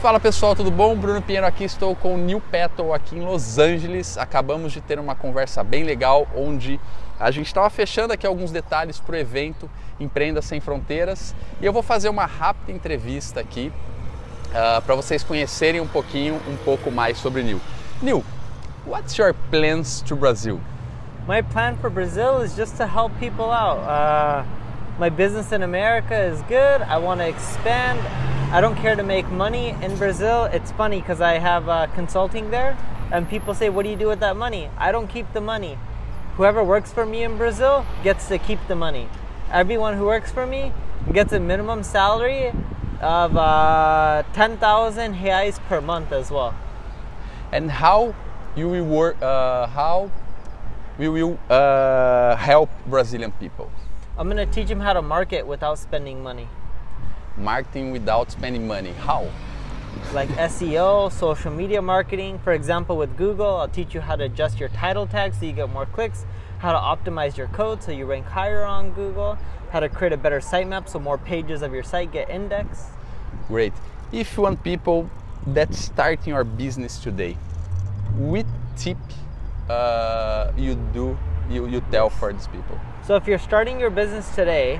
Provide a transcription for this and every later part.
Fala pessoal, tudo bom? Bruno Pinheiro aqui, estou com o Neil Peto aqui em Los Angeles. Acabamos de ter uma conversa bem legal onde a gente estava fechando aqui alguns detalhes para o evento Empreenda Sem Fronteiras e eu vou fazer uma rápida entrevista aqui para vocês conhecerem um pouco mais sobre Neil. Neil, what's your plans to Brazil? My plan for Brazil is just to help people out. My business in America is good. I want to expand. I don't care to make money in Brazil. It's funny because I have consulting there and people say, what do you do with that money? I don't keep the money. Whoever works for me in Brazil gets to keep the money. Everyone who works for me gets a minimum salary of 10,000 reais per month as well. And how you will work, how we will help Brazilian people? I'm gonna teach them how to market without spending money. Marketing without spending money. How? Like SEO, social media marketing. For example, with Google, I'll teach you how to adjust your title tag so you get more clicks, how to optimize your code so you rank higher on Google, how to create a better sitemap so more pages of your site get indexed. Great. If you want people that's starting your business today, what tip you tell for these people? So if you're starting your business today,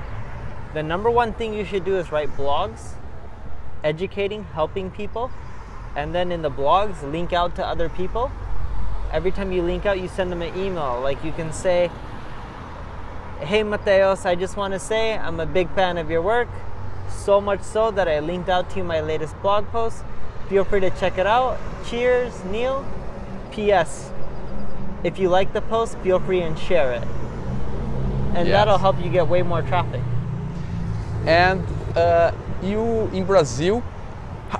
the number one thing you should do is write blogs, educating, helping people, and then in the blogs, link out to other people. Every time you link out, you send them an email. Like you can say, hey Matheus, I just want to say I'm a big fan of your work, so much so that I linked out to you my latest blog post. Feel free to check it out. Cheers, Neil. P.S. If you like the post, feel free and share it. And yes, that'll help you get way more traffic. And you in Brazil,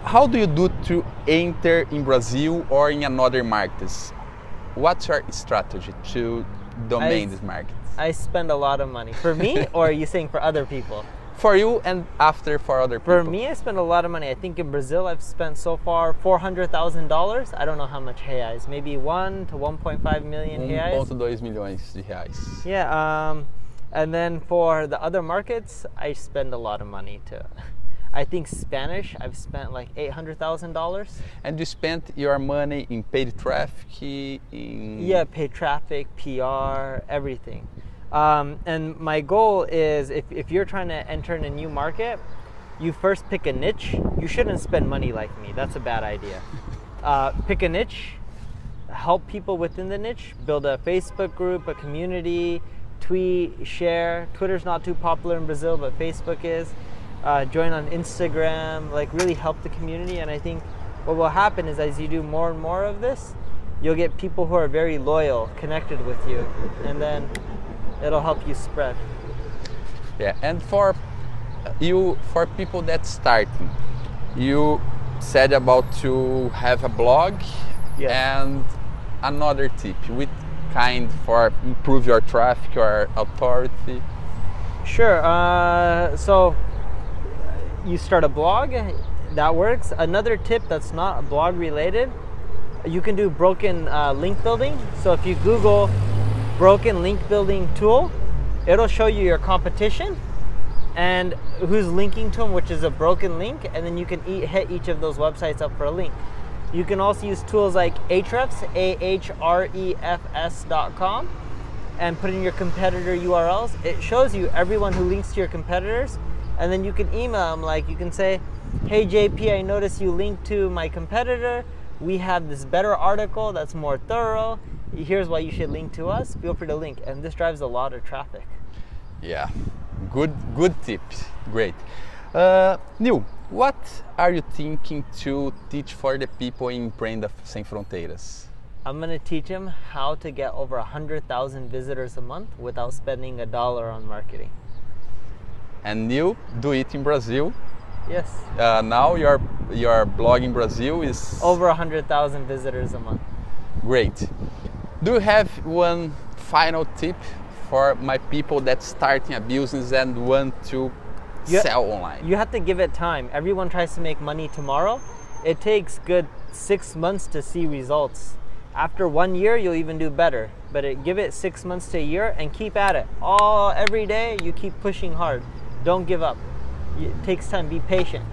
how do you do to enter in Brazil or in another markets? What's your strategy to domain this market? I spend a lot of money. For me or are you saying for other people? For you and after for other people. For me, I spend a lot of money. I think in Brazil I've spent so far $400,000. I don't know how much reais, maybe 1 to 1.5 million reais. 1.2 milhões de reais. Yeah. And then for the other markets, I spend a lot of money too. I think Spanish, I've spent like $800,000. And you spent your money in paid traffic? Yeah, paid traffic, PR, everything. And my goal is if you're trying to enter in a new market, you first pick a niche. You shouldn't spend money like me. That's a bad idea. Pick a niche, help people within the niche, build a Facebook group, a community, tweet, share. Twitter's not too popular in Brazil, but Facebook is. Join on Instagram, like really help the community. And I think what will happen is as you do more and more of this, you'll get people who are very loyal, connected with you, and then it'll help you spread. Yeah, and for you, for people that's starting, you said about to have a blog, yeah, and another tip with kind for improve your traffic or authority? Sure, so you start a blog, that works. Another tip that's not blog related, you can do broken link building. So if you Google broken link building tool, it'll show you your competition and who's linking to them, which is a broken link, and then you can hit each of those websites up for a link. You can also use tools like Ahrefs, ahrefs.com, and put in your competitor URLs. It shows you everyone who links to your competitors, and then you can email them. Like you can say, hey JP, I noticed you linked to my competitor. We have this better article that's more thorough. Here's why you should link to us. Feel free to link. And this drives a lot of traffic. Yeah, good tips, great. Neil, what are you thinking to teach for the people in Empreenda Sem Fronteiras? I'm going to teach them how to get over 100,000 visitors a month without spending $1 on marketing. And you do it in Brazil. Yes. Now your blog in Brazil is over 100,000 visitors a month. Great. Do you have one final tip for my people that's starting a business and want to sell online? You have to give it time. Everyone tries to make money tomorrow. It takes good 6 months to see results. After 1 year, you'll even do better. But give it 6 months to a year and keep at it. Every day, you keep pushing hard. Don't give up. It takes time. Be patient.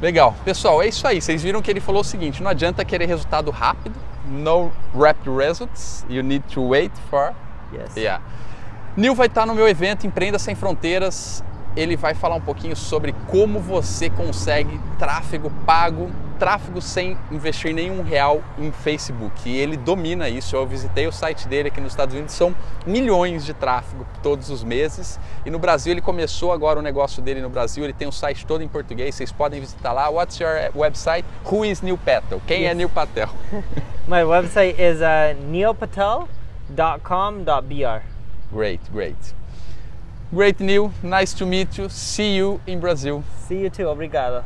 Legal. Pessoal, é isso aí. Vocês viram que ele falou o seguinte, não adianta querer resultado rápido. No rapid results, you need to wait for... Yes. Yeah. Neil vai estar no meu evento Empreenda Sem Fronteiras. Ele vai falar um pouquinho sobre como você consegue tráfego pago, tráfego sem investir nenhum real em Facebook. E ele domina isso. Eu visitei o site dele aqui nos Estados Unidos, são milhões de tráfego todos os meses. E no Brasil, ele começou agora o negócio dele no Brasil. Ele tem um site todo em português, vocês podem visitar lá. What's your website? Who is Neil Patel? Quem é Neil Patel? My website is neilpatel.com.br. Great Neil, nice to meet you, see you in Brazil. See you too, obrigado.